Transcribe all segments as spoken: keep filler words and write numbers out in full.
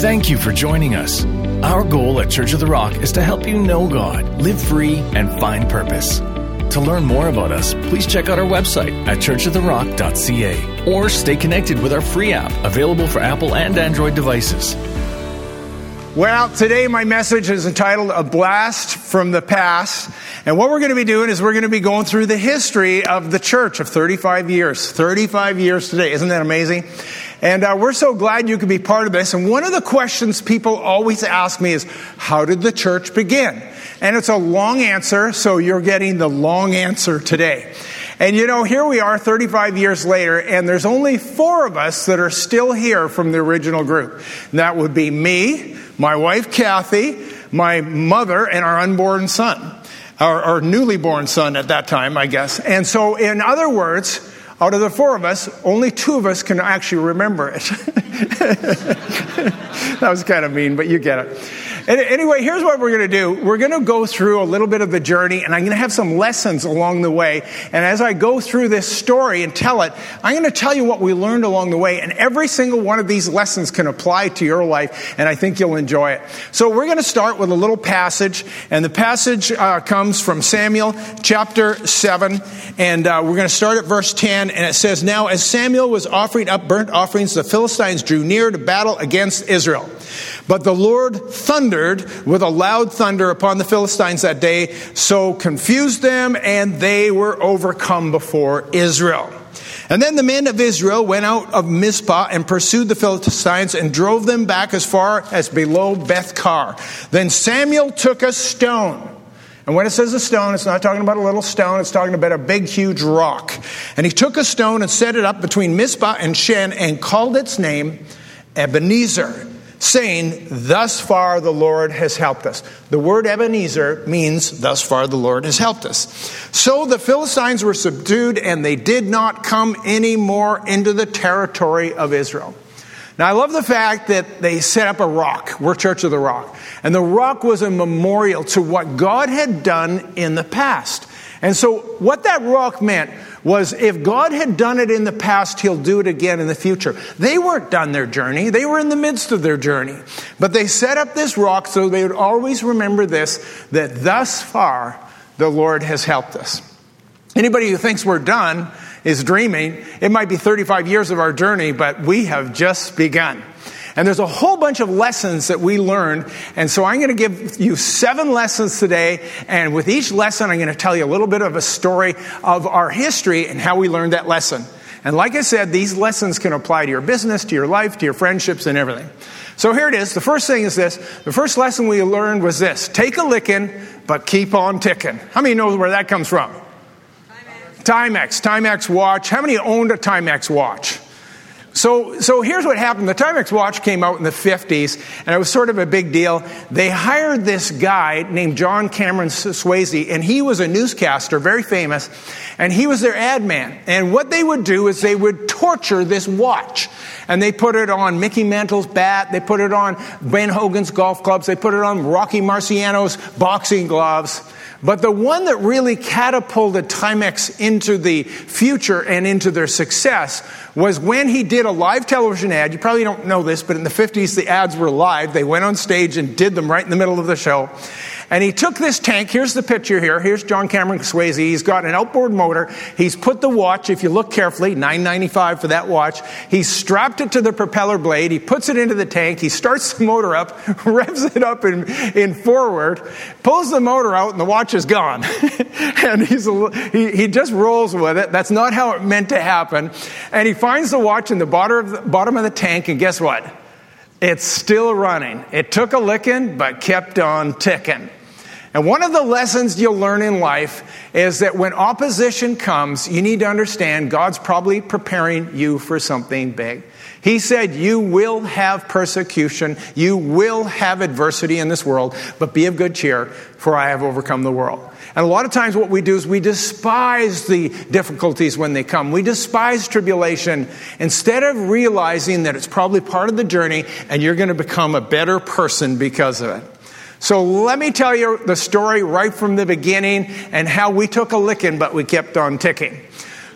Thank you for joining us. Our goal at Church of the Rock is to help you know God, live free, and find purpose. To learn more about us, please check out our website at church of the rock dot c a or stay connected with our free app available for Apple and Android devices. Well, today my message is entitled A Blast from the Past. And what we're going to be doing is we're going to be going through the history of the church of thirty-five years. thirty-five years today. Isn't that amazing? And uh, we're so glad you could be part of this. And one of the questions people always ask me is, how did the church begin? And it's a long answer, so you're getting the long answer today. And you know, here we are thirty-five years later, and there's only four of us that are still here from the original group. And that would be me, my wife Kathy, my mother, and our unborn son. Our, our newly born son at that time, I guess. And so, in other words, out of the four of us, only two of us can actually remember it. That was kind of mean, but you get it. Anyway, here's what we're going to do. We're going to go through a little bit of the journey, and I'm going to have some lessons along the way. And as I go through this story and tell it, I'm going to tell you what we learned along the way. And every single one of these lessons can apply to your life, and I think you'll enjoy it. So we're going to start with a little passage. And the passage uh, comes from Samuel chapter seven. And uh, we're going to start at verse ten. And it says, "Now as Samuel was offering up burnt offerings, the Philistines drew near to battle against Israel. But the Lord thundered with a loud thunder upon the Philistines that day, so confused them, and they were overcome before Israel. And then the men of Israel went out of Mizpah and pursued the Philistines and drove them back as far as below Beth-kar. Then Samuel took a stone." And when it says a stone, it's not talking about a little stone. It's talking about a big, huge rock. "And he took a stone and set it up between Mizpah and Shen and called its name Ebenezer, saying, 'Thus far the Lord has helped us.'" The word Ebenezer means, "Thus far the Lord has helped us." "So the Philistines were subdued, and they did not come any more into the territory of Israel." Now, I love the fact that they set up a rock. We're Church of the Rock. And the rock was a memorial to what God had done in the past. And so what that rock meant was, if God had done it in the past, he'll do it again in the future. They weren't done their journey. They were in the midst of their journey. But they set up this rock so they would always remember this, that thus far the Lord has helped us. Anybody who thinks we're done is dreaming. It might be thirty-five years of our journey, but we have just begun. And there's a whole bunch of lessons that we learned. And so I'm going to give you seven lessons today. And with each lesson, I'm going to tell you a little bit of a story of our history and how we learned that lesson. And like I said, these lessons can apply to your business, to your life, to your friendships, and everything. So here it is. The first thing is this. The first lesson we learned was this: take a licking, but keep on ticking. How many know where that comes from? Timex. Timex watch. How many owned a Timex watch? So so here's what happened. The Timex watch came out in the fifties, and it was sort of a big deal. They hired this guy named John Cameron Swayze, and he was a newscaster, very famous, and he was their ad man. And what they would do is they would torture this watch. And they put it on Mickey Mantle's bat. They put it on Ben Hogan's golf clubs. They put it on Rocky Marciano's boxing gloves. But the one that really catapulted Timex into the future and into their success was when he did a live television ad. You probably don't know this, but in the fifties, the ads were live. They went on stage and did them right in the middle of the show. And he took this tank. Here's the picture here. Here's John Cameron Swayze. He's got an outboard motor. He's put the watch, if you look carefully, nine ninety-five for that watch. He's strapped it to the propeller blade. He puts it into the tank. He starts the motor up, revs it up in, in forward, pulls the motor out, and the watch is gone. And he's a, he, he just rolls with it. That's not how it meant to happen. And he finds the watch in the bottom of the, bottom of the tank, and guess what? It's still running. It took a licking, but kept on ticking. And one of the lessons you'll learn in life is that when opposition comes, you need to understand God's probably preparing you for something big. He said, you will have persecution, you will have adversity in this world, but be of good cheer, for I have overcome the world. And a lot of times what we do is we despise the difficulties when they come. We despise tribulation instead of realizing that it's probably part of the journey and you're going to become a better person because of it. So let me tell you the story right from the beginning and how we took a licking, but we kept on ticking.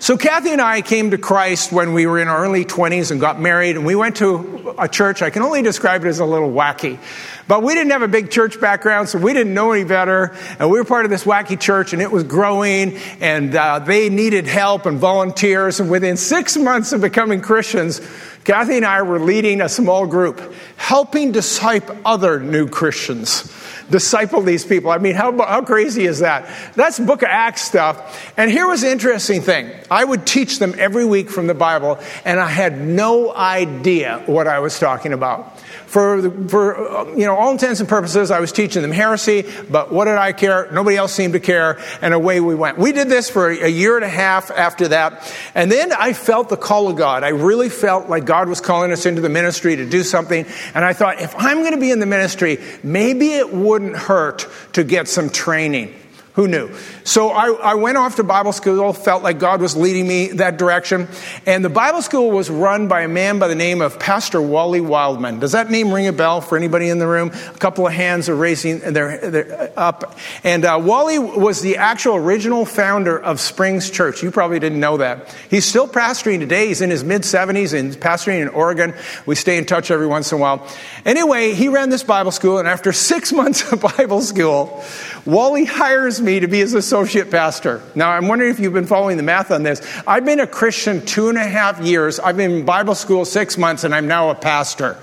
So Kathy and I came to Christ when we were in our early twenties and got married, and we went to a church. I can only describe it as a little wacky. But we didn't have a big church background, so we didn't know any better. And we were part of this wacky church, and it was growing, and uh, they needed help and volunteers. And within six months of becoming Christians, Kathy and I were leading a small group, helping disciple other new Christians. Disciple these people. I mean, how, how crazy is that? That's Book of Acts stuff. And here was the interesting thing. I would teach them every week from the Bible, and I had no idea what I was talking about. For, for you know, all intents and purposes, I was teaching them heresy, but what did I care? Nobody else seemed to care, and away we went. We did this for a year and a half after that, and then I felt the call of God. I really felt like God was calling us into the ministry to do something, and I thought, if I'm going to be in the ministry, maybe it wouldn't hurt to get some training. Who knew? So I, I went off to Bible school, felt like God was leading me that direction. And the Bible school was run by a man by the name of Pastor Wally Wildman. Does that name ring a bell for anybody in the room? A couple of hands are raising their, their up. And uh, Wally was the actual original founder of Springs Church. You probably didn't know that. He's still pastoring today. He's in his mid-seventies and pastoring in Oregon. We stay in touch every once in a while. Anyway, he ran this Bible school. And after six months of Bible school, Wally hires me to be his associate pastor. Now, I'm wondering if you've been following the math on this. I've been a Christian two and a half years. I've been in Bible school six months, and I'm now a pastor,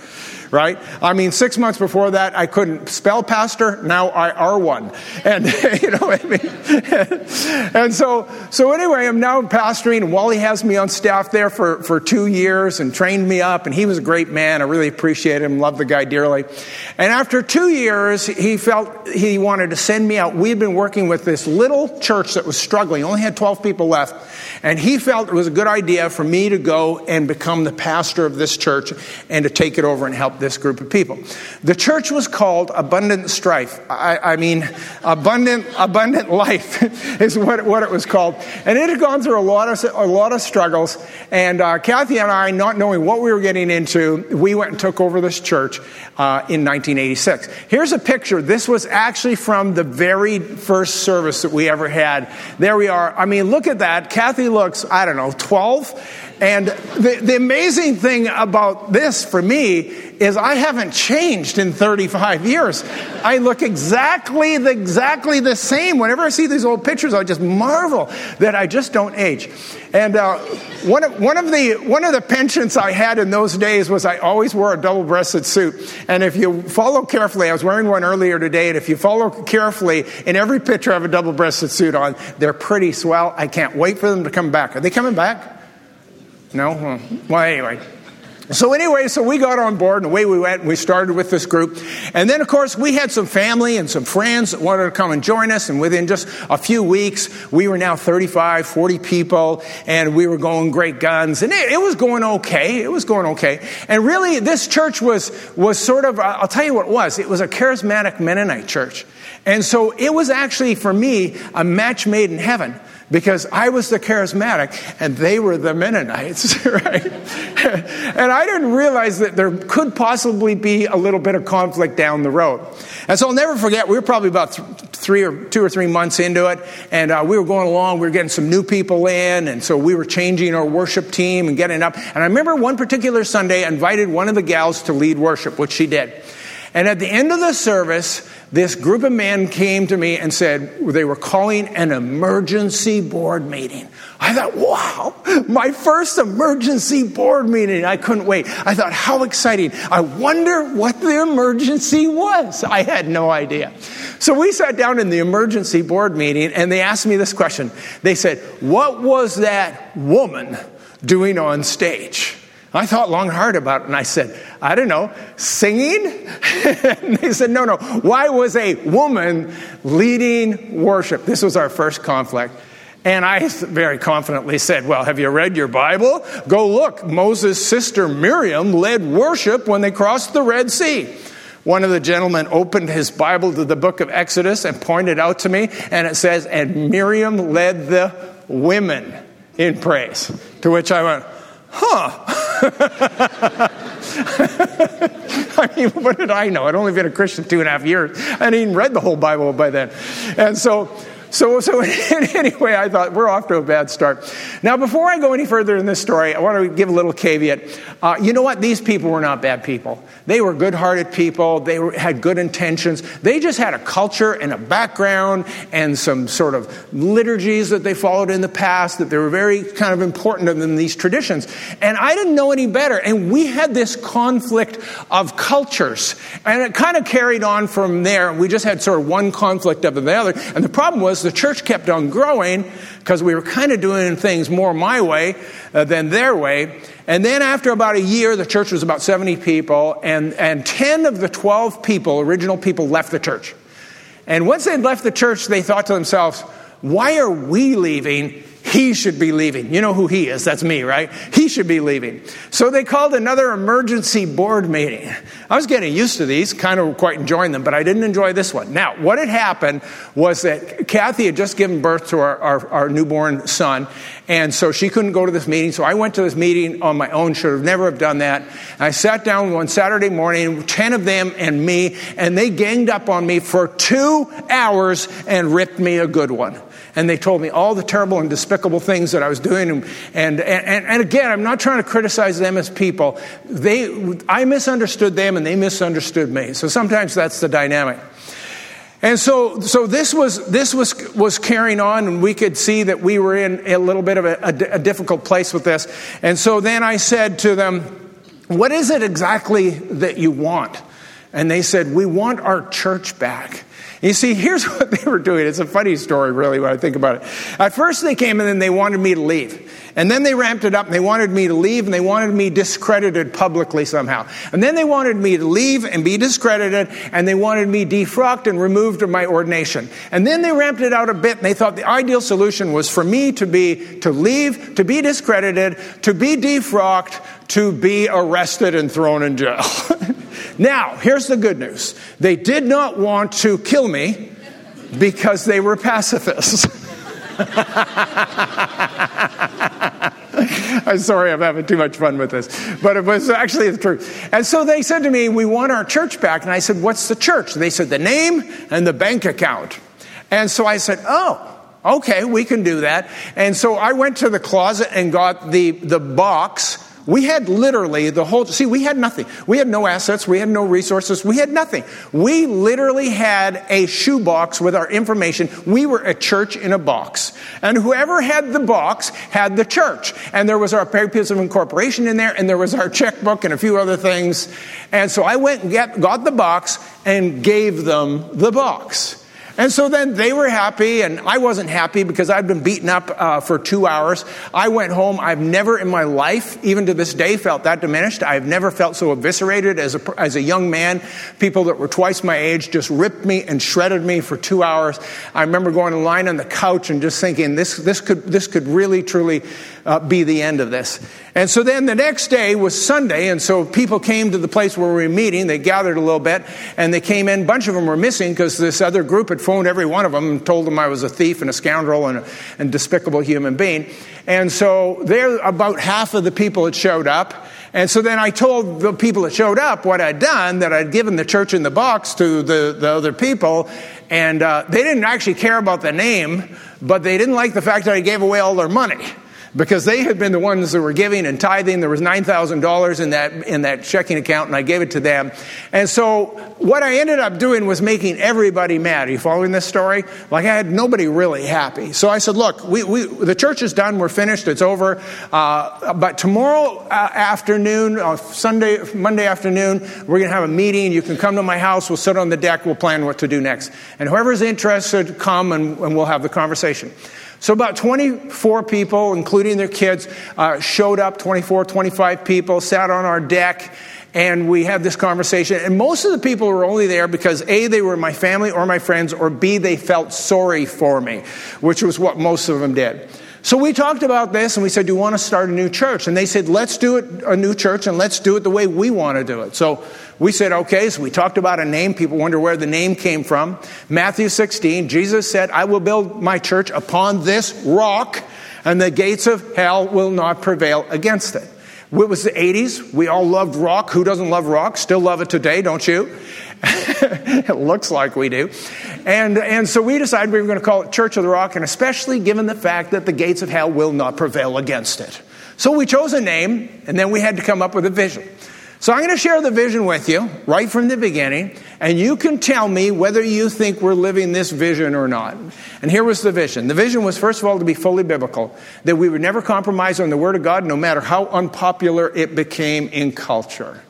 right? I mean, six months before that, I couldn't spell pastor. Now I are one. And, you know what I mean? And so, so anyway, I'm now pastoring, and Wally has me on staff there for, for two years and trained me up, and he was a great man. I really appreciate him, loved the guy dearly. And after two years, he felt he wanted to send me out. We had been working with this little church that was struggling, only had twelve people left, and he felt it was a good idea for me to go and become the pastor of this church and to take it over and help this group of people. The church was called Abundant Strife. I, I mean, Abundant Abundant Life is what, what it was called. And it had gone through a lot of a lot of struggles. And uh, Kathy and I, not knowing what we were getting into, we went and took over this church uh, in nineteen eighty-six. Here's a picture. This was actually from the very first service that we ever had. There we are. I mean, look at that. Kathy looks, I don't know, twelve. And the, the amazing thing about this for me is I haven't changed in thirty-five years. I look exactly the, exactly the same. Whenever I see these old pictures, I just marvel that I just don't age. And uh, one of, one of the one of the penchants I had in those days was I always wore a double-breasted suit. And if you follow carefully, I was wearing one earlier today, and if you follow carefully, in every picture I have a double-breasted suit on. They're pretty swell. I can't wait for them to come back. Are they coming back? No? Well, anyway. So anyway, so we got on board, and away we went, and we started with this group. And then, of course, we had some family and some friends that wanted to come and join us, and within just a few weeks, we were now thirty-five, forty people, and we were going great guns. And it, it was going okay. It was going okay. And really, this church was was sort of, I'll tell you what it was. It was a charismatic Mennonite church. And so it was actually, for me, a match made in heaven. Because I was the charismatic, and they were the Mennonites, right? And I didn't realize that there could possibly be a little bit of conflict down the road. And so I'll never forget, we were probably about th- three or two or three months into it, and uh, we were going along, we were getting some new people in, and so we were changing our worship team and getting up. And I remember one particular Sunday, I invited one of the gals to lead worship, which she did. And at the end of the service, this group of men came to me and said they were calling an emergency board meeting. I thought, wow, my first emergency board meeting. I couldn't wait. I thought, how exciting. I wonder what the emergency was. I had no idea. So we sat down in the emergency board meeting, and they asked me this question. They said, what was that woman doing on stage? I thought long and hard about it, and I said, I don't know, singing? And they said, no, no, why was a woman leading worship? This was our first conflict. And I very confidently said, well, have you read your Bible? Go look. Moses' sister Miriam led worship when they crossed the Red Sea. One of the gentlemen opened his Bible to the book of Exodus and pointed out to me, and it says, and Miriam led the women in praise. To which I went, huh. I mean, what did I know? I'd only been a Christian two and a half years. I hadn't even read the whole Bible by then. And so So, so anyway, I thought, we're off to a bad start. Now, before I go any further in this story, I want to give a little caveat. Uh, you know what? These people were not bad people. They were good-hearted people. They were, had good intentions. They just had a culture and a background and some sort of liturgies that they followed in the past that they were very kind of important to them, these traditions. And I didn't know any better. And we had this conflict of cultures. And it kind of carried on from there. We just had sort of one conflict after the other. And the problem was the church kept on growing because we were kind of doing things more my way uh, than their way. And then after about a year, the church was about seventy people, and, and ten of the twelve people, original people, left the church. And once they'd left the church, they thought to themselves, why are we leaving? He should be leaving. You know who he is. That's me, right? He should be leaving. So they called another emergency board meeting. I was getting used to these, kind of quite enjoying them, but I didn't enjoy this one. Now, what had happened was that Kathy had just given birth to our, our, our newborn son, and so she couldn't go to this meeting. So I went to this meeting on my own. Should have never have done that. And I sat down one Saturday morning, ten of them and me, and they ganged up on me for two hours and ripped me a good one. And they told me all the terrible and despicable things that I was doing. And, and and and again, I'm not trying to criticize them as people. They, I misunderstood them and they misunderstood me. So sometimes that's the dynamic. And so so this was this was was carrying on, and we could see that we were in a little bit of a, a, a difficult place with this. And so then I said to them, what is it exactly that you want? And they said, we want our church back. You see, here's what they were doing. It's a funny story, really, when I think about it. At first, they came and then they wanted me to leave. And then they ramped it up, and they wanted me to leave, and they wanted me discredited publicly somehow. And then they wanted me to leave and be discredited, and they wanted me defrocked and removed from my ordination. And then they ramped it out a bit, and they thought the ideal solution was for me to be to leave, to be discredited, to be defrocked, to be arrested and thrown in jail. Now, here's the good news. They did not want to kill me because they were pacifists. I'm sorry, I'm having too much fun with this. But it was actually the truth. And so they said to me, we want our church back. And I said, what's the church? And they said, the name and the bank account. And so I said, oh, okay, we can do that. And so I went to the closet and got the, the box. We had literally the whole... See, we had nothing. We had no assets. We had no resources. We had nothing. We literally had a shoebox with our information. We were a church in a box. And whoever had the box had the church. And there was our papers of incorporation in there, and there was our checkbook and a few other things. And so I went and get, got the box and gave them the box. And so then they were happy, and I wasn't happy because I'd been beaten up uh, for two hours. I went home. I've never in my life, even to this day, felt that diminished. I've never felt so eviscerated as a, as a young man. People that were twice my age just ripped me and shredded me for two hours. I remember going and lying on the couch and just thinking, this this could this could really, truly uh, be the end of this. And so then the next day was Sunday, and so people came to the place where we were meeting. They gathered a little bit, and they came in. A bunch of them were missing because this other group had phoned every one of them and told them I was a thief and a scoundrel and a and despicable human being. And so there, about half of the people had showed up. And so then I told the people that showed up what I'd done, that I'd given the church in the box to the, the other people. And uh, they didn't actually care about the name, but they didn't like the fact that I gave away all their money. Because they had been the ones that were giving and tithing. There was nine thousand dollars in that in that checking account, and I gave it to them. And so what I ended up doing was making everybody mad. Are you following this story? Like, I had nobody really happy. So I said, look, we, we the church is done. We're finished. It's over. Uh, but tomorrow uh, afternoon, uh, Sunday, Monday afternoon, we're going to have a meeting. You can come to my house. We'll sit on the deck. We'll plan what to do next. And whoever's interested, come, and, and we'll have the conversation. So about twenty-four people, including their kids, uh, showed up, twenty-four, twenty-five people, sat on our deck, and we had this conversation. And most of the people were only there because, A, they were my family or my friends, or B, they felt sorry for me, which was what most of them did. So we talked about this, and we said, do you want to start a new church? And they said, let's do it, a new church, and let's do it the way we want to do it. So we said, okay, so we talked about a name. People wonder where the name came from. Matthew sixteen, Jesus said, I will build my church upon this rock, and the gates of hell will not prevail against it. It was the eighties. We all loved rock. Who doesn't love rock? Still love it today, don't you? It looks like we do. And, and so we decided we were going to call it Church of the Rock, and especially given the fact that the gates of hell will not prevail against it. So we chose a name, and then we had to come up with a vision. So I'm going to share the vision with you right from the beginning, and you can tell me whether you think we're living this vision or not. And here was the vision. The vision was, first of all, to be fully biblical, that we would never compromise on the Word of God, no matter how unpopular it became in culture.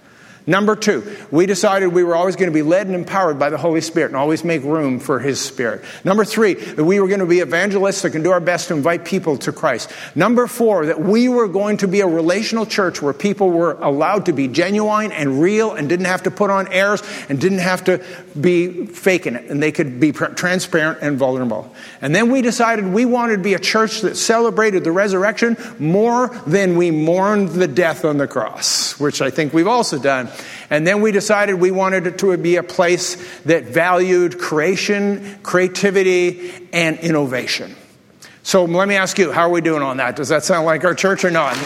Number two, we decided we were always going to be led and empowered by the Holy Spirit and always make room for His Spirit. Number three, that we were going to be evangelists that can do our best to invite people to Christ. Number four, that we were going to be a relational church where people were allowed to be genuine and real and didn't have to put on airs and didn't have to be faking it. And they could be transparent and vulnerable. And then we decided we wanted to be a church that celebrated the resurrection more than we mourned the death on the cross, which I think we've also done. And then we decided we wanted it to be a place that valued creation, creativity, and innovation. So let me ask you, how are we doing on that? Does that sound like our church or not?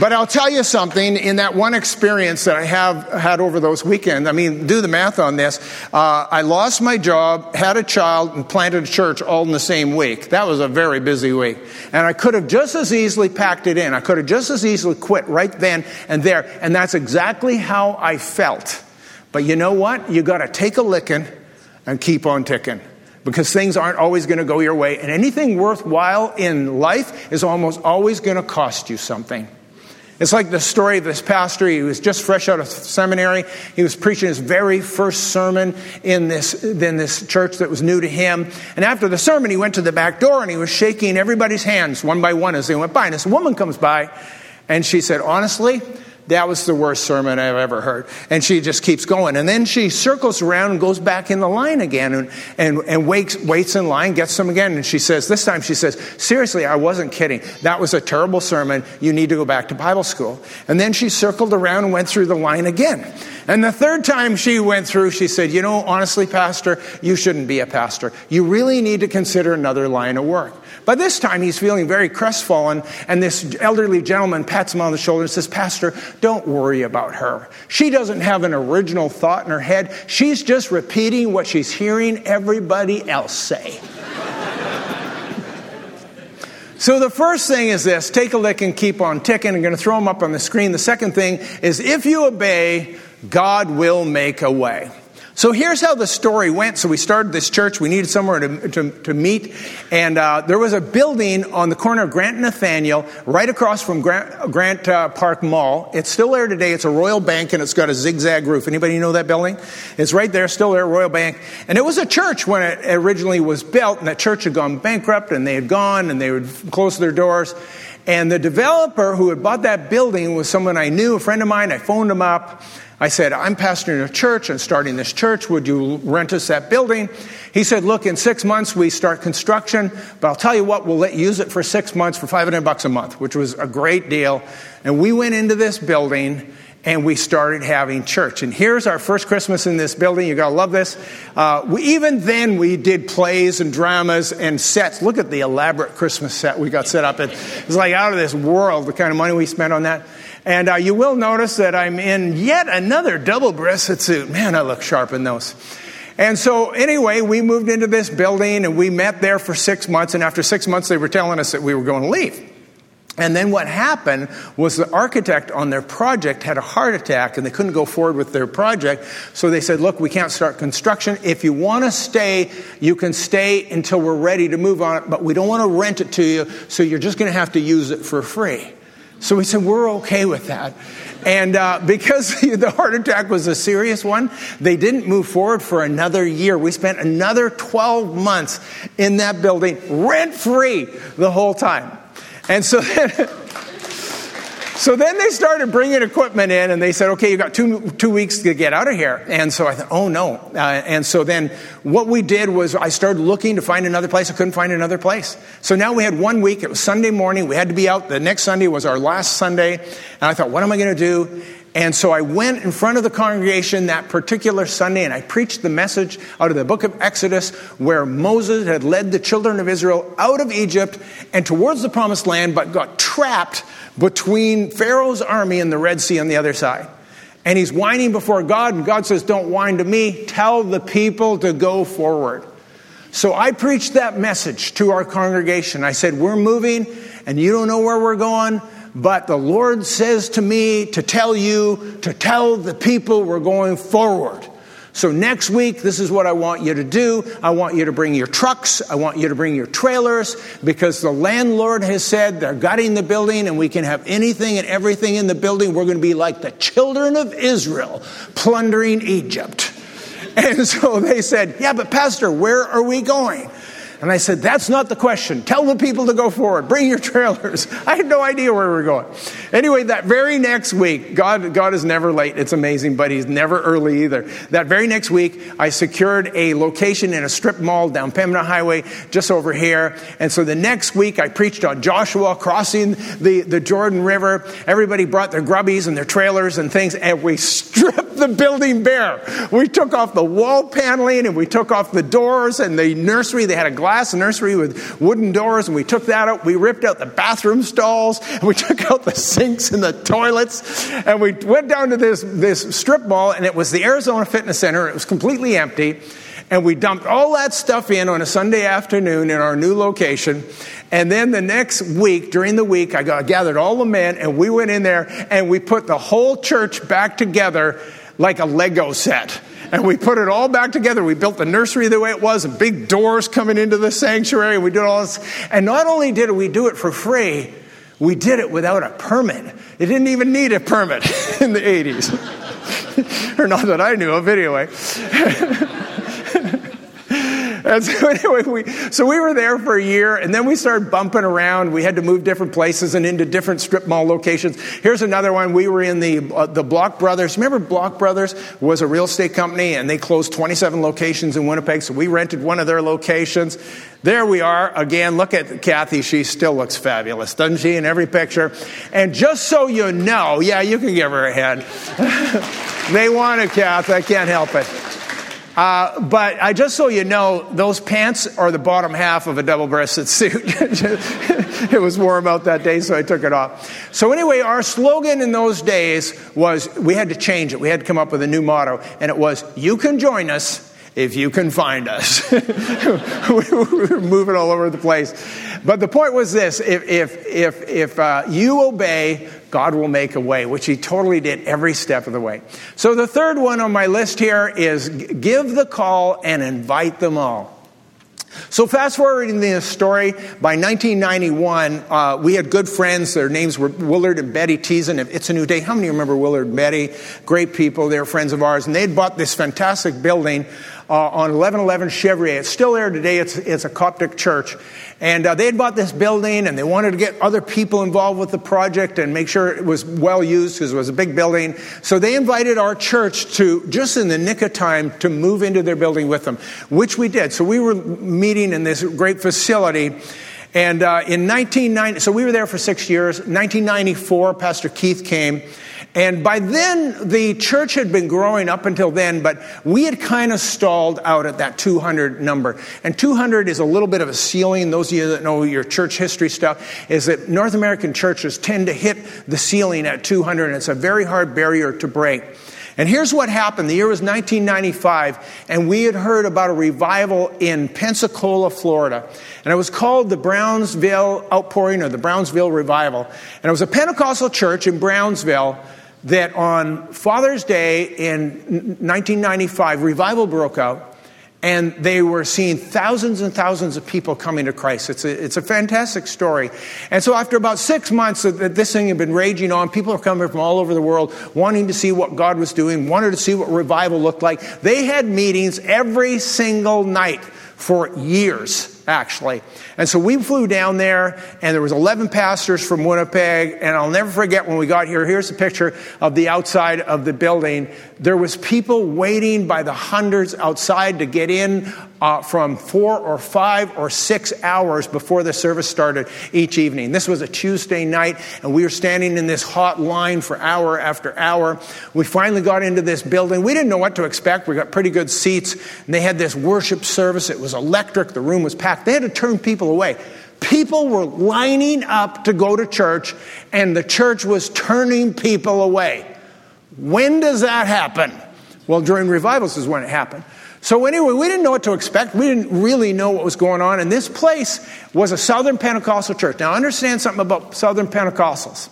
But I'll tell you something, in that one experience that I have had over those weekends, I mean, do the math on this, uh, I lost my job, had a child, and planted a church all in the same week. That was a very busy week. And I could have just as easily packed it in. I could have just as easily quit right then and there. And that's exactly how I felt. But you know what? You got to take a licking and keep on ticking, because things aren't always going to go your way. And anything worthwhile in life is almost always going to cost you something. It's like the story of this pastor. He was just fresh out of seminary. He was preaching his very first sermon in this, in this church that was new to him. And after the sermon, he went to the back door and he was shaking everybody's hands one by one as they went by. And this woman comes by and she said, "Honestly, that was the worst sermon I've ever heard." And she just keeps going. And then she circles around and goes back in the line again and, and, and waits, waits in line, gets them again. And she says, this time she says, "Seriously, I wasn't kidding. That was a terrible sermon. You need to go back to Bible school." And then she circled around and went through the line again. And the third time she went through, she said, "You know, honestly, pastor, you shouldn't be a pastor. You really need to consider another line of work." By this time, he's feeling very crestfallen, and this elderly gentleman pats him on the shoulder and says, "Pastor, don't worry about her. She doesn't have an original thought in her head. She's just repeating what she's hearing everybody else say." So the first thing is this: take a lick and keep on ticking. I'm going to throw them up on the screen. The second thing is, if you obey, God will make a way. So here's how the story went. So we started this church. We needed somewhere to, to, to meet. And uh, there was a building on the corner of Grant and Nathaniel, right across from Grant, Grant uh, Park Mall. It's still there today. It's a Royal Bank, and it's got a zigzag roof. Anybody know that building? It's right there, still there, Royal Bank. And it was a church when it originally was built, and that church had gone bankrupt, and they had gone, and they would close their doors. And the developer who had bought that building was someone I knew, a friend of mine. I phoned him up. I said, "I'm pastoring a church and starting this church. Would you rent us that building?" He said, "Look, in six months we start construction, but I'll tell you what, we'll let you use it for six months for five hundred bucks a month," which was a great deal. And we went into this building and we started having church. And here's our first Christmas in this building. You gotta love this. Uh, we, even then we did plays and dramas and sets. Look at the elaborate Christmas set we got set up. It was like out of this world, the kind of money we spent on that. And uh, you will notice that I'm in yet another double-breasted suit. Man, I look sharp in those. And so anyway, we moved into this building and we met there for six months. And after six months, they were telling us that we were going to leave. And then what happened was the architect on their project had a heart attack and they couldn't go forward with their project. So they said, "Look, we can't start construction. If you want to stay, you can stay until we're ready to move on it, but we don't want to rent it to you. So you're just going to have to use it for free." So we said, "We're okay with that." And uh, because the heart attack was a serious one, they didn't move forward for another year. We spent another twelve months in that building, rent-free the whole time. And so then, so then they started bringing equipment in, and they said, "Okay, you've got two, two weeks to get out of here." And so I thought, oh, no. Uh, and so then what we did was I started looking to find another place. I couldn't find another place. So now we had one week. It was Sunday morning. We had to be out. The next Sunday was our last Sunday. And I thought, what am I going to do? And so I went in front of the congregation that particular Sunday and I preached the message out of the book of Exodus, where Moses had led the children of Israel out of Egypt and towards the promised land, but got trapped between Pharaoh's army and the Red Sea on the other side. And he's whining before God, and God says, don't whine to me. Tell the people to go forward. So I preached that message to our congregation. I said, we're moving, and you don't know where we're going, but the Lord says to me to tell you, to tell the people we're going forward. So next week, this is what I want you to do. I want you to bring your trucks. I want you to bring your trailers, because the landlord has said they're gutting the building and we can have anything and everything in the building. We're going to be like the children of Israel plundering Egypt. And so they said, yeah, but Pastor, where are we going? And I said, that's not the question. Tell the people to go forward. Bring your trailers. I had no idea where we were going. Anyway, that very next week, God, God is never late. It's amazing, but he's never early either. That very next week, I secured a location in a strip mall down Pembina Highway, just over here. And so the next week, I preached on Joshua crossing the, the Jordan River. Everybody brought their grubbies and their trailers and things, and we stripped the building bare. We took off the wall paneling, and we took off the doors and the nursery. They had a glass Glass nursery with wooden doors, and we took that out. We ripped out the bathroom stalls, and we took out the sinks and the toilets, and we went down to this, this strip mall, and it was the Arizona Fitness Center. It was completely empty, and we dumped all that stuff in on a Sunday afternoon in our new location. And then the next week, during the week, I got, gathered all the men, and we went in there, and we put the whole church back together like a Lego set. And we put it all back together. We built the nursery the way it was, and big doors coming into the sanctuary. And we did all this. And not only did we do it for free, we did it without a permit. It didn't even need a permit in the eighties. Or not that I knew of, anyway. And so anyway, we, so we were there for a year, and then we started bumping around. We had to move different places and into different strip mall locations. Here's another one. We were in the uh, the Block Brothers. Remember, Block Brothers was a real estate company, and they closed twenty-seven locations in Winnipeg, so we rented one of their locations. There we are. Again, look at Kathy. She still looks fabulous, doesn't she, in every picture? And just so you know, yeah, you can give her a hand. They wanted Kathy. I can't help it. Uh, but I, just so you know, those pants are the bottom half of a double-breasted suit. It was warm out that day, so I took it off. So anyway, our slogan in those days was, we had to change it. We had to come up with a new motto, and it was, you can join us if you can find us. We were moving all over the place. But the point was this, if, if, if, if uh, you obey, God will make a way, which he totally did every step of the way. So the third one on my list here is give the call and invite them all. So fast forwarding this story, by nineteen ninety-one, uh, we had good friends. Their names were Willard and Betty Teason of It's a New Day. How many remember Willard and Betty? Great people. They were friends of ours. And they'd bought this fantastic building uh, on eleven eleven Chevrier. It's still there today. It's, it's a Coptic church. And uh, they'd bought this building, and they wanted to get other people involved with the project and make sure it was well used, because it was a big building. So they invited our church to, just in the nick of time, to move into their building with them, which we did. So we were meeting in this great facility. And uh, in nineteen ninety, so we were there for six years. nineteen ninety-four, Pastor Keith came. And by then, the church had been growing up until then, but we had kind of stalled out at that two hundred number. And two hundred is a little bit of a ceiling. Those of you that know your church history stuff is that North American churches tend to hit the ceiling at two hundred, and it's a very hard barrier to break. And here's what happened. The year was nineteen ninety-five, and we had heard about a revival in Pensacola, Florida. And it was called the Brownsville Outpouring, or the Brownsville Revival. And it was a Pentecostal church in Brownsville that on Father's Day in nineteen ninety-five, revival broke out, and they were seeing thousands and thousands of people coming to Christ. It's a, it's a fantastic story. And so after about six months that this thing had been raging on, people were coming from all over the world wanting to see what God was doing, wanted to see what revival looked like. They had meetings every single night for years, actually. And so we flew down there, and there was eleven pastors from Winnipeg. And I'll never forget when we got here. Here's a picture of the outside of the building. There was people waiting by the hundreds outside to get in uh, from four or five or six hours before the service started each evening. This was a Tuesday night, and we were standing in this hot line for hour after hour. We finally got into this building. We didn't know what to expect. We got pretty good seats, and they had this worship service. It was electric. The room was packed. They had to turn people away. People were lining up to go to church, and the church was turning people away. When does that happen? Well, during revivals is when it happened. So anyway, we didn't know what to expect. We didn't really know what was going on. And this place was a Southern Pentecostal church. Now, understand something about Southern Pentecostals.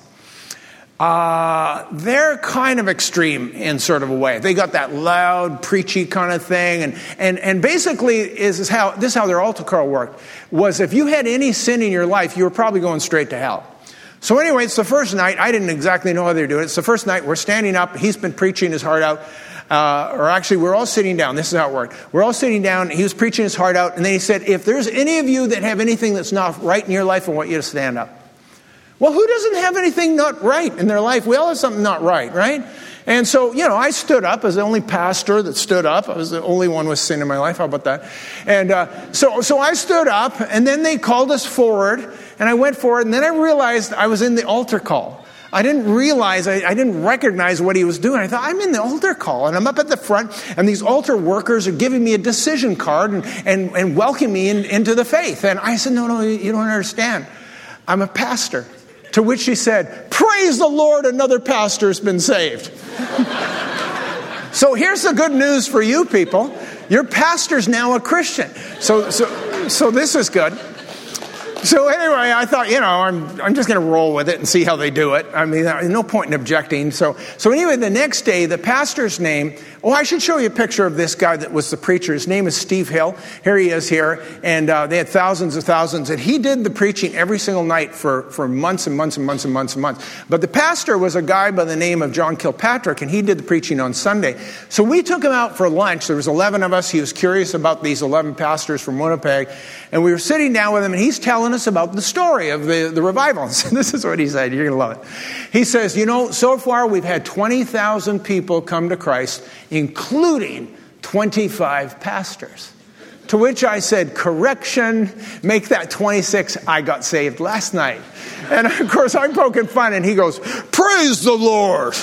Uh, they're kind of extreme in sort of a way. They got that loud, preachy kind of thing. And and and basically, is how this is how their altar call worked, was if you had any sin in your life, you were probably going straight to hell. So anyway, it's the first night. I didn't exactly know how they were doing it. It's the first night. We're standing up. He's been preaching his heart out. Uh, or actually, we're all sitting down. This is how it worked. We're all sitting down. He was preaching his heart out. And then he said, if there's any of you that have anything that's not right in your life, I want you to stand up. Well, who doesn't have anything not right in their life? We all have something not right, right? And so, you know, I stood up as the only pastor that stood up. I was the only one with sin in my life. How about that? And uh, so so I stood up, and then they called us forward, and I went forward, and then I realized I was in the altar call. I didn't realize, I, I didn't recognize what he was doing. I thought, I'm in the altar call, and I'm up at the front, and these altar workers are giving me a decision card and, and, and welcoming me in, into the faith. And I said, no, no, you don't understand. I'm a pastor. To which she said, praise the Lord, another pastor has been saved. So here's the good news for you people. Your pastor's now a Christian. So so, so this is good. So anyway, I thought, you know, I'm I'm just going to roll with it and see how they do it. I mean, no point in objecting. So so anyway, the next day, the pastor's name, oh, I should show you a picture of this guy that was the preacher. His name is Steve Hill. Here he is here. And uh, they had thousands and thousands. And he did the preaching every single night for, for months and months and months and months and months. But the pastor was a guy by the name of John Kilpatrick, and he did the preaching on Sunday. So we took him out for lunch. There was eleven of us. He was curious about these eleven pastors from Winnipeg. And we were sitting down with him, and he's telling us about the story of the, the revival. This is what he said. You're going to love it. He says, you know, so far we've had twenty thousand people come to Christ, including twenty-five pastors. To which I said, correction, make that twenty-six. I got saved last night. And of course, I'm poking fun. And he goes, praise the Lord.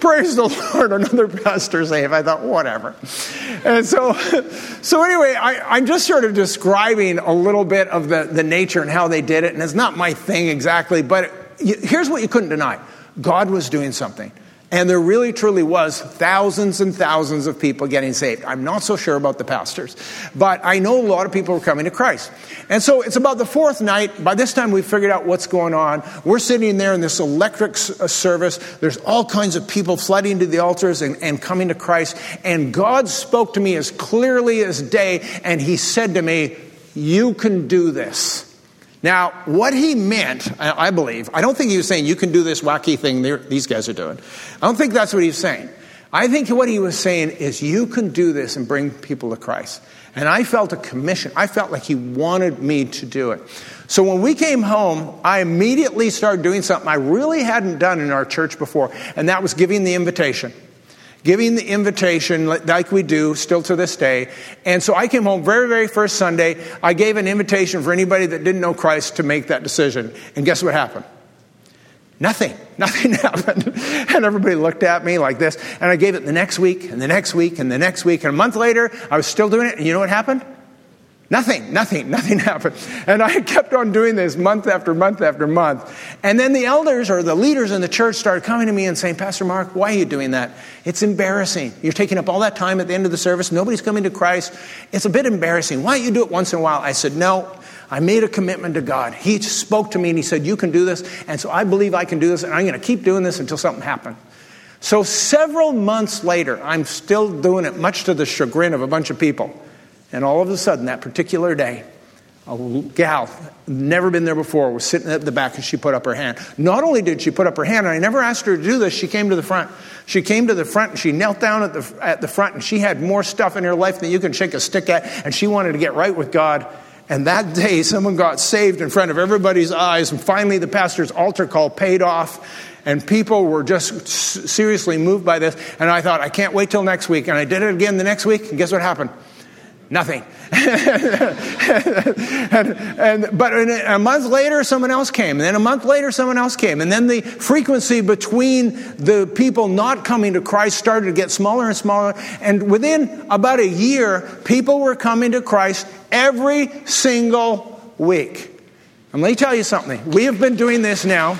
Praise the Lord. Another pastor saved. I thought, whatever. And so, so anyway, I, I'm just sort of describing a little bit of the, the nature and how they did it. And it's not my thing exactly. But it, here's what you couldn't deny. God was doing something. And there really, truly was thousands and thousands of people getting saved. I'm not so sure about the pastors, but I know a lot of people are coming to Christ. And so it's about the fourth night. By this time, we've figured out what's going on. We're sitting there in this electric service. There's all kinds of people flooding to the altars and, and coming to Christ. And God spoke to me as clearly as day. And he said to me, you can do this. Now, what he meant, I believe, I don't think he was saying, you can do this wacky thing these guys are doing. I don't think that's what he's saying. I think what he was saying is, you can do this and bring people to Christ. And I felt a commission. I felt like he wanted me to do it. So when we came home, I immediately started doing something I really hadn't done in our church before. And that was giving the invitation. Giving the invitation like we do still to this day. And so I came home very, very first Sunday. I gave an invitation for anybody that didn't know Christ to make that decision. And guess what happened? Nothing. Nothing happened. And everybody looked at me like this. And I gave it the next week and the next week and the next week. And a month later, I was still doing it. And you know what happened? Nothing, nothing, nothing happened. And I kept on doing this month after month after month. And then the elders or the leaders in the church started coming to me and saying, Pastor Mark, why are you doing that? It's embarrassing. You're taking up all that time at the end of the service. Nobody's coming to Christ. It's a bit embarrassing. Why don't you do it once in a while? I said, no, I made a commitment to God. He spoke to me and he said, you can do this. And so I believe I can do this. And I'm going to keep doing this until something happens. So several months later, I'm still doing it, much to the chagrin of a bunch of people. And all of a sudden, that particular day, a gal, never been there before, was sitting at the back and she put up her hand. Not only did she put up her hand, and I never asked her to do this, she came to the front. She came to the front and she knelt down at the at the front and she had more stuff in her life than you can shake a stick at. And she wanted to get right with God. And that day, someone got saved in front of everybody's eyes. And finally, the pastor's altar call paid off. And people were just seriously moved by this. And I thought, I can't wait till next week. And I did it again the next week. And guess what happened? Nothing. and, and, but a month later, someone else came. And then a month later, someone else came. And then the frequency between the people not coming to Christ started to get smaller and smaller. And within about a year, people were coming to Christ every single week. And let me tell you something. We have been doing this now.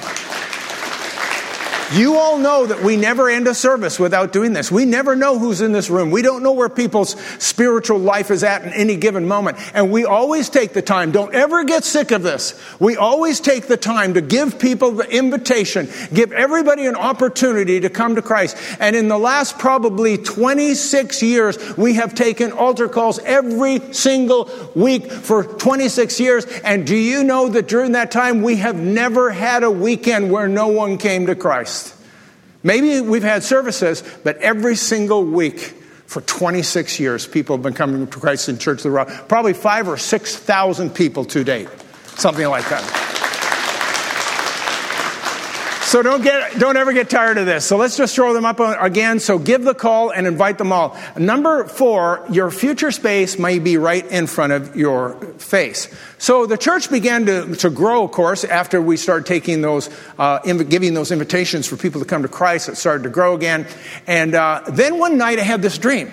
You all know that we never end a service without doing this. We never know who's in this room. We don't know where people's spiritual life is at in any given moment. And we always take the time. Don't ever get sick of this. We always take the time to give people the invitation, give everybody an opportunity to come to Christ. And in the last probably twenty-six years, we have taken altar calls every single week for twenty-six years. And do you know that during that time, we have never had a weekend where no one came to Christ? Maybe we've had services, but every single week for twenty-six years, people have been coming to Christ in Church of the Rock. Probably five or six thousand people to date, something like that. So don't get, don't ever get tired of this. So let's just throw them up again. So give the call and invite them all. Number four, your future space may be right in front of your face. So the church began to, to grow, of course, after we started taking those, uh, inv- giving those invitations for people to come to Christ. It started to grow again. And uh, then one night I had this dream.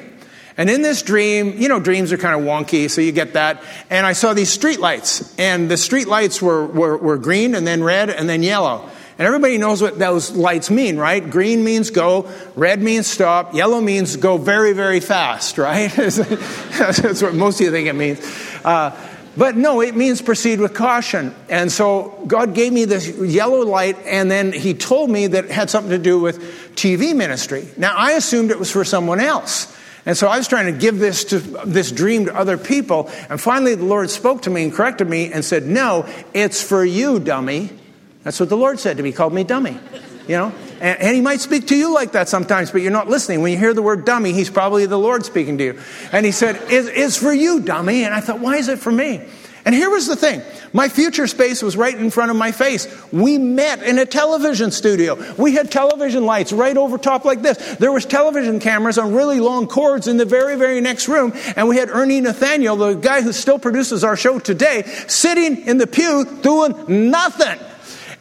And in this dream, you know, dreams are kind of wonky, so you get that. And I saw these street lights. And the street lights were, were, were green and then red and then yellow. And everybody knows what those lights mean, right? Green means go, red means stop, yellow means go very, very fast, right? That's what most of you think it means. Uh, but no, it means proceed with caution. And so God gave me this yellow light, and then he told me that it had something to do with T V ministry. Now, I assumed it was for someone else. And so I was trying to give this to, this dream to other people. And finally, the Lord spoke to me and corrected me and said, no, it's for you, dummy. That's what the Lord said to me. He called me dummy, you know. And, and he might speak to you like that sometimes, but you're not listening. When you hear the word dummy, he's probably the Lord speaking to you. And he said, it's, it's for you, dummy. And I thought, why is it for me? And here was the thing. My future space was right in front of my face. We met in a television studio. We had television lights right over top like this. There was television cameras on really long cords in the very, very next room. And we had Ernie Nathaniel, the guy who still produces our show today, sitting in the pew doing nothing.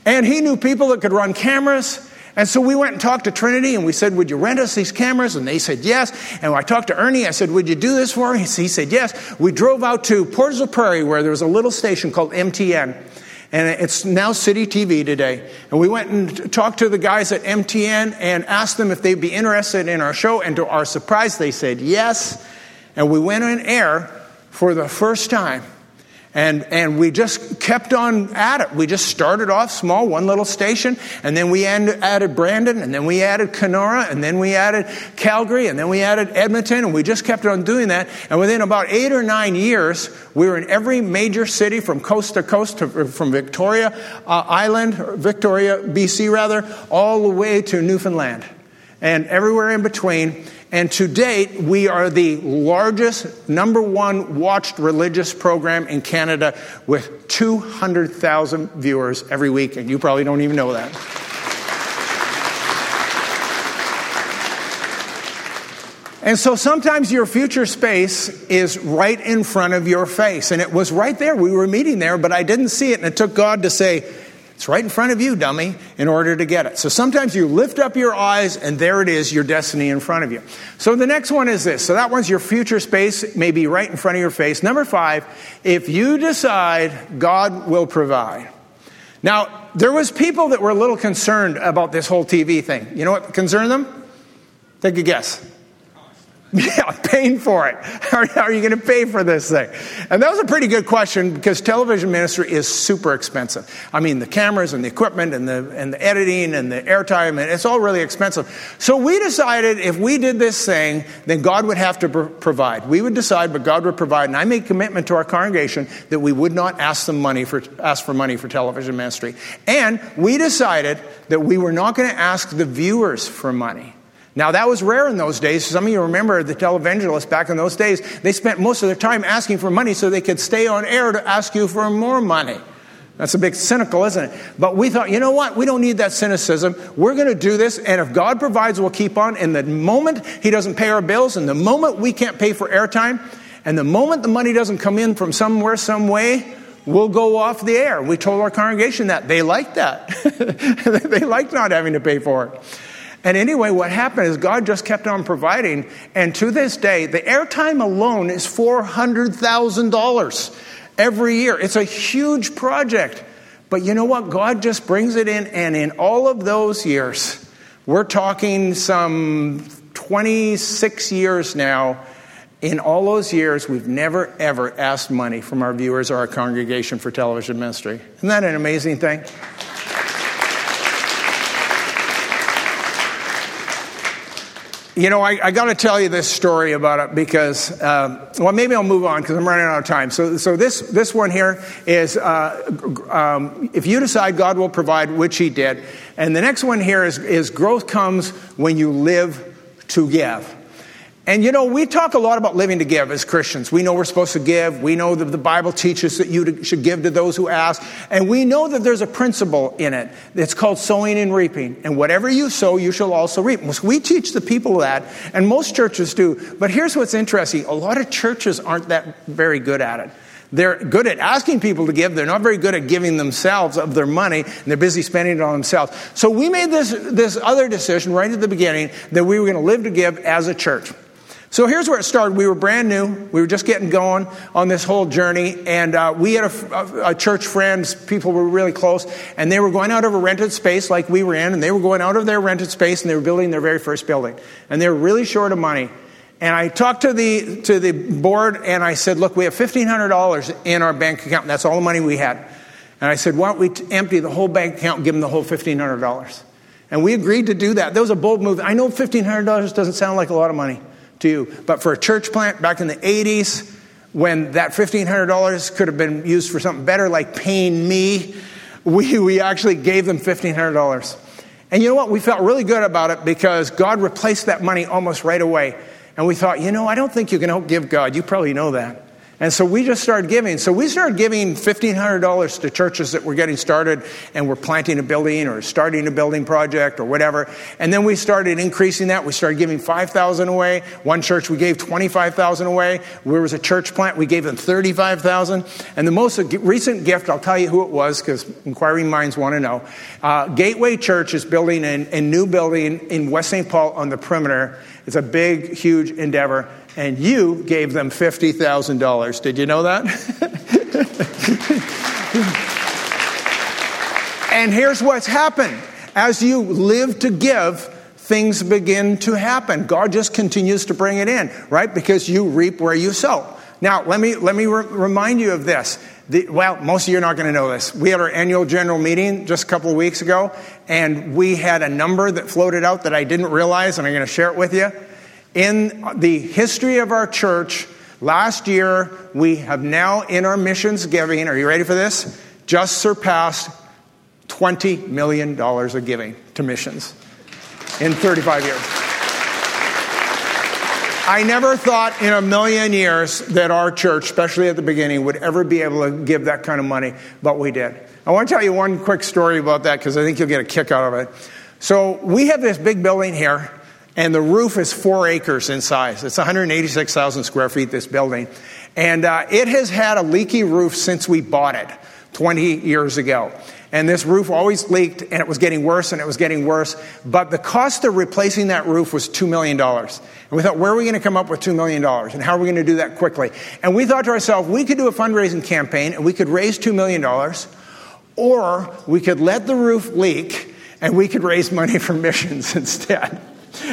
And he knew people that could run cameras. And so we went and talked to Trinity, and we said, would you rent us these cameras? And they said, yes. And I talked to Ernie. I said, would you do this for me? He said, yes. We drove out to Portage la Prairie, where there was a little station called M T N. And it's now City T V today. And we went and talked to the guys at M T N and asked them if they'd be interested in our show. And to our surprise, they said yes. And we went on air for the first time. And and we just kept on at it. We just started off small, one little station, and then we end, added Brandon, and then we added Kenora, and then we added Calgary, and then we added Edmonton, and we just kept on doing that. And within about eight or nine years, we were in every major city from coast to coast, to, from Victoria uh, Island, or Victoria, B C rather, all the way to Newfoundland, and everywhere in between. And to date, we are the largest, number one watched religious program in Canada with two hundred thousand viewers every week. And you probably don't even know that. And so sometimes your future space is right in front of your face. And it was right there. We were meeting there, but I didn't see it. And it took God to say, it's right in front of you, dummy, in order to get it. So sometimes you lift up your eyes, and there it is, your destiny in front of you. So the next one is this. So that one's your future space may be right in front of your face. Number five, if you decide, God will provide. Now, there was people that were a little concerned about this whole T V thing. You know what concerned them? Take a guess. Yeah, paying for it. How are you going to pay for this thing? And that was a pretty good question because television ministry is super expensive. I mean, the cameras and the equipment and the and the editing and the airtime, and it's all really expensive. So we decided if we did this thing, then God would have to pr- provide. We would decide, but God would provide. And I made a commitment to our congregation that we would not ask them money for ask for money for television ministry. And we decided that we were not going to ask the viewers for money. Now, that was rare in those days. Some of you remember the televangelists back in those days. They spent most of their time asking for money so they could stay on air to ask you for more money. That's a bit cynical, isn't it? But we thought, you know what? We don't need that cynicism. We're going to do this, and if God provides, we'll keep on. And the moment he doesn't pay our bills, and the moment we can't pay for airtime, and the moment the money doesn't come in from somewhere, some way, we'll go off the air. We told our congregation that. They liked that. They liked not having to pay for it. And anyway, what happened is God just kept on providing. And to this day, the airtime alone is four hundred thousand dollars every year. It's a huge project. But you know what? God just brings it in. And in all of those years, We're talking some twenty-six years now. In all those years, we've never, ever asked money from our viewers or our congregation for television ministry. Isn't that an amazing thing? You know, I, I got to tell you this story about it because, um, well, maybe I'll move on because I'm running out of time. So, so this this one here is uh, um, if you decide God will provide, which He did, and the next one here is is growth comes when you live to give. And, you know, we talk a lot about living to give as Christians. We know we're supposed to give. We know that the Bible teaches that you should give to those who ask. And we know that there's a principle in it. It's called sowing and reaping. And whatever you sow, you shall also reap. We teach the people that, and most churches do. But here's what's interesting. A lot of churches aren't that very good at it. They're good at asking people to give. They're not very good at giving themselves of their money, and they're busy spending it on themselves. So we made this, this other decision right at the beginning that we were going to live to give as a church. So here's where it started. We were brand new. We were just getting going on this whole journey. And uh, we had a, a, a church friends. People were really close. And they were going out of a rented space like we were in. And they were going out of their rented space. And they were building their very first building. And they were really short of money. And I talked to the to the board. And I said, look, we have fifteen hundred dollars in our bank account. That's all the money we had. And I said, why don't we t- empty the whole bank account and give them the whole fifteen hundred dollars? And we agreed to do that. That was a bold move. I know fifteen hundred dollars doesn't sound like a lot of money to you. But for a church plant back in the eighties, when that fifteen hundred dollars could have been used for something better like paying me, we, we actually gave them fifteen hundred dollars. And you know what? We felt really good about it because God replaced that money almost right away. And we thought, you know, I don't think you can outgive God. You probably know that. And so we just started giving. So we started giving fifteen hundred dollars to churches that were getting started and were planting a building or starting a building project or whatever. And then we started increasing that. We started giving five thousand dollars away. One church, we gave twenty-five thousand dollars away. There was a church plant. We gave them thirty-five thousand dollars. And the most recent gift, I'll tell you who it was because inquiring minds want to know. Uh, Gateway Church is building a, a new building in West Saint Paul on the perimeter. It's a big, huge endeavor. And you gave them fifty thousand dollars. Did you know that? And here's what's happened. As you live to give, things begin to happen. God just continues to bring it in, right? Because you reap where you sow. Now, let me let me re- remind you of this. The, well, most of you are not going to know this. We had our annual general meeting just a couple of weeks ago, and we had a number that floated out that I didn't realize, and I'm going to share it with you. In the history of our church, last year, we have now in our missions giving, are you ready for this? Just surpassed twenty million dollars of giving to missions in thirty-five years. I never thought in a million years that our church, especially at the beginning, would ever be able to give that kind of money, but we did. I want to tell you one quick story about that because I think you'll get a kick out of it. So we have this big building here, and the roof is four acres in size. It's one hundred eighty-six thousand square feet, this building. And uh, it has had a leaky roof since we bought it twenty years ago. And this roof always leaked, and it was getting worse, and it was getting worse. But the cost of replacing that roof was two million dollars. And we thought, where are we going to come up with two million dollars? And how are we going to do that quickly? And we thought to ourselves, we could do a fundraising campaign, and we could raise two million dollars, or we could let the roof leak, and we could raise money for missions instead.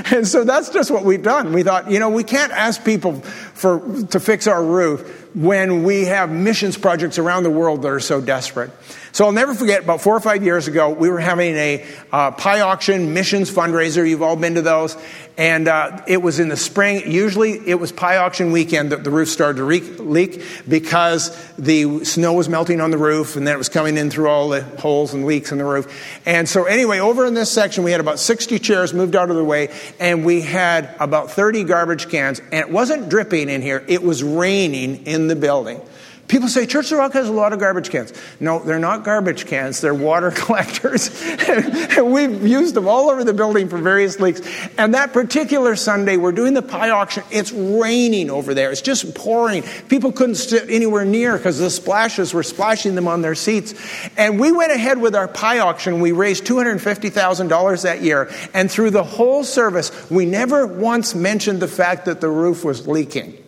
And so that's just what we've done. We thought, you know, we can't ask people for to fix our roof when we have missions projects around the world that are so desperate. So I'll never forget, about four or five years ago, we were having a uh, pie auction missions fundraiser. You've all been to those. And uh, it was in the spring. Usually it was pie auction weekend that the roof started to re- leak because the snow was melting on the roof, and then it was coming in through all the holes and leaks in the roof. And so anyway, over in this section, we had about sixty chairs moved out of the way, and we had about thirty garbage cans. And it wasn't dripping in here. It was raining in the building. People say, Church of the Rock has a lot of garbage cans. No, they're not garbage cans. They're water collectors. And we've used them all over the building for various leaks. And that particular Sunday, we're doing the pie auction. It's raining over there. It's just pouring. People couldn't sit anywhere near because the splashes were splashing them on their seats. And we went ahead with our pie auction. We raised two hundred fifty thousand dollars that year. And through the whole service, we never once mentioned the fact that the roof was leaking.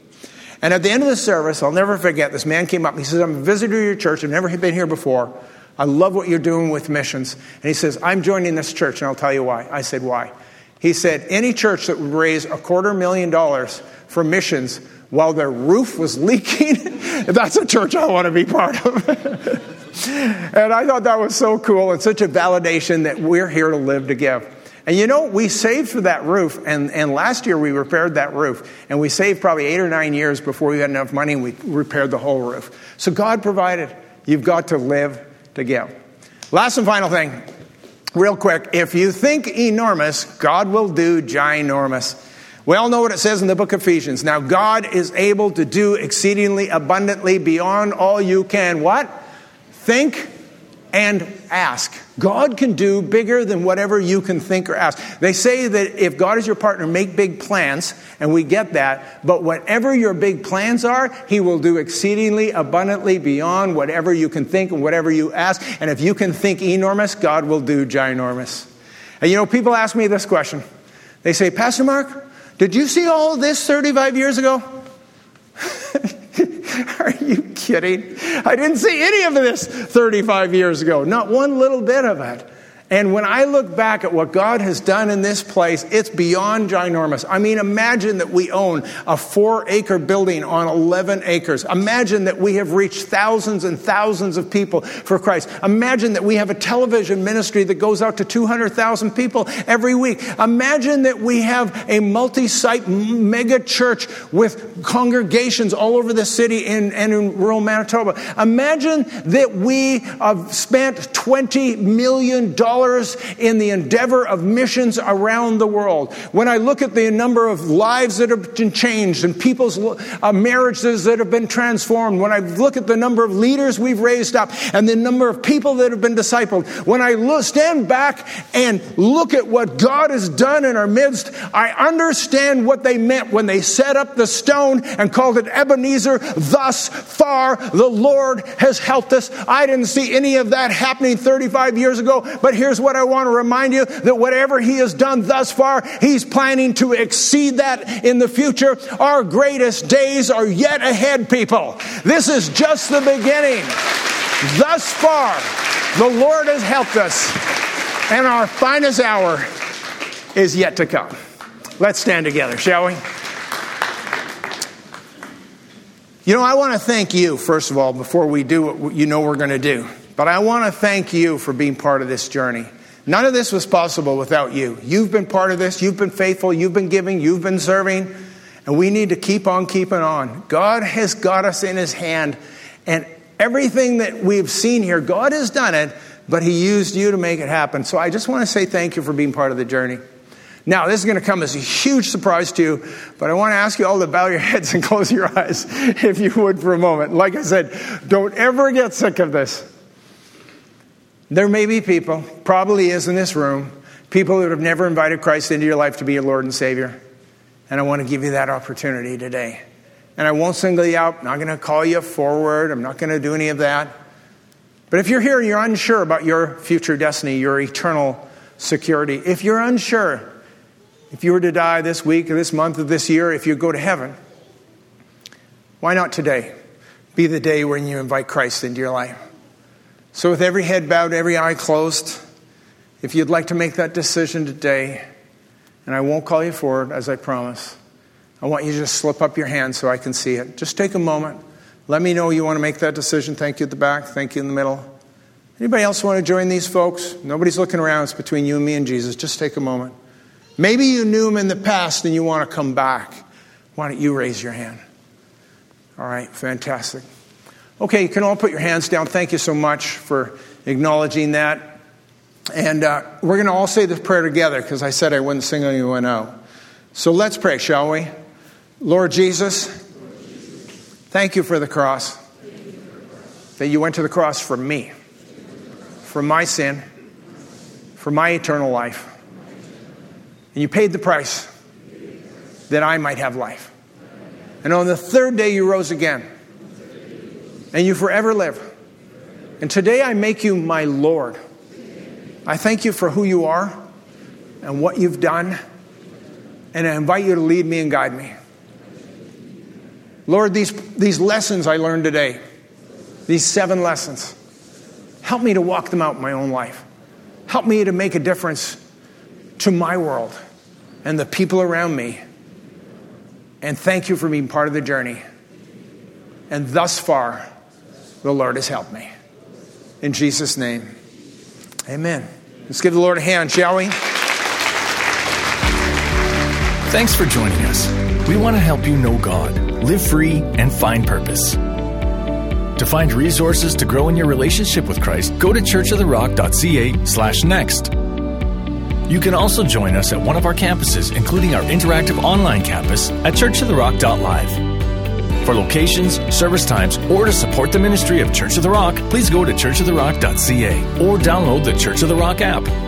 And at the end of the service, I'll never forget, this man came up and he says, I'm a visitor to your church. I've never been here before. I love what you're doing with missions. And he says, I'm joining this church, and I'll tell you why. I said, why? He said, any church that would raise a quarter million dollars for missions while their roof was leaking, that's a church I want to be part of. And I thought that was so cool and such a validation that we're here to live to give. And you know, we saved for that roof, and, and last year we repaired that roof, and we saved probably eight or nine years before we had enough money, and we repaired the whole roof. So God provided. You've got to live to give. Last and final thing, real quick. If you think enormous, God will do ginormous. We all know what it says in the book of Ephesians. Now, God is able to do exceedingly abundantly beyond all you can, what? Think and ask. God can do bigger than whatever you can think or ask. They say that if God is your partner, make big plans, and we get that. But whatever your big plans are, he will do exceedingly abundantly beyond whatever you can think and whatever you ask. And if you can think enormous, God will do ginormous. And you know, people ask me this question. They say, Pastor Mark, did you see all this thirty-five years ago? Are you kidding? I didn't see any of this thirty-five years ago. Not one little bit of it. And when I look back at what God has done in this place, it's beyond ginormous. I mean, imagine that we own a four-acre building on eleven acres. Imagine that we have reached thousands and thousands of people for Christ. Imagine that we have a television ministry that goes out to two hundred thousand people every week. Imagine that we have a multi-site mega church with congregations all over the city and in rural Manitoba. Imagine that we have spent twenty million dollars in the endeavor of missions around the world. When I look at the number of lives that have been changed and people's uh, marriages that have been transformed, when I look at the number of leaders we've raised up and the number of people that have been discipled, when I look, stand back and look at what God has done in our midst, I understand what they meant when they set up the stone and called it Ebenezer. Thus far, the Lord has helped us. I didn't see any of that happening thirty-five years ago, but here's what I want to remind you, that whatever he has done thus far, he's planning to exceed that in the future. Our greatest days are yet ahead, people. This is just the beginning. Thus far, the Lord has helped us, and our finest hour is yet to come. Let's stand together, shall we? You know, I want to thank you, first of all, before we do what you know we're going to do. But I want to thank you for being part of this journey. None of this was possible without you. You've been part of this. You've been faithful. You've been giving. You've been serving. And we need to keep on keeping on. God has got us in his hand. And everything that we've seen here, God has done it, but he used you to make it happen. So I just want to say thank you for being part of the journey. Now, this is going to come as a huge surprise to you, but I want to ask you all to bow your heads and close your eyes, if you would, for a moment. Like I said, don't ever get sick of this. There may be people, probably is in this room, people that have never invited Christ into your life to be your Lord and Savior. And I want to give you that opportunity today. And I won't single you out. I'm not going to call you forward. I'm not going to do any of that. But if you're here and you're unsure about your future destiny, your eternal security, if you're unsure, if you were to die this week or this month or this year, if you go to heaven, why not today be the day when you invite Christ into your life? So with every head bowed, every eye closed, if you'd like to make that decision today, and I won't call you forward, as I promise, I want you to just slip up your hand so I can see it. Just take a moment. Let me know you want to make that decision. Thank you at the back. Thank you in the middle. Anybody else want to join these folks? Nobody's looking around. It's between you and me and Jesus. Just take a moment. Maybe you knew him in the past and you want to come back. Why don't you raise your hand? All right, fantastic. Okay, you can all put your hands down. Thank you so much for acknowledging that. And uh, we're going to all say this prayer together because I said I wouldn't single anyone out. So let's pray, shall we? Lord Jesus, Lord Jesus. Thank you for the cross. Thank you for the cross. That you went to the cross for me, for my sin, for my eternal life. And you paid the price that I might have life. And on the third day you rose again. And you forever live. And today I make you my Lord. I thank you for who you are and what you've done. And I invite you to lead me and guide me. Lord, these, these lessons I learned today, these seven lessons, Help me to walk them out in my own life. Help me to make a difference to my world and the people around me. And thank you for being part of the journey. And thus far, the Lord has helped me. In Jesus' name, amen. Let's give the Lord a hand, shall we? Thanks for joining us. We want to help you know God, live free, and find purpose. To find resources to grow in your relationship with Christ, go to churchoftherock.ca slash next. You can also join us at one of our campuses, including our interactive online campus at church of the rock dot live. For locations, service times, or to support the ministry of Church of the Rock, please go to church of the rock dot c a or download the Church of the Rock app.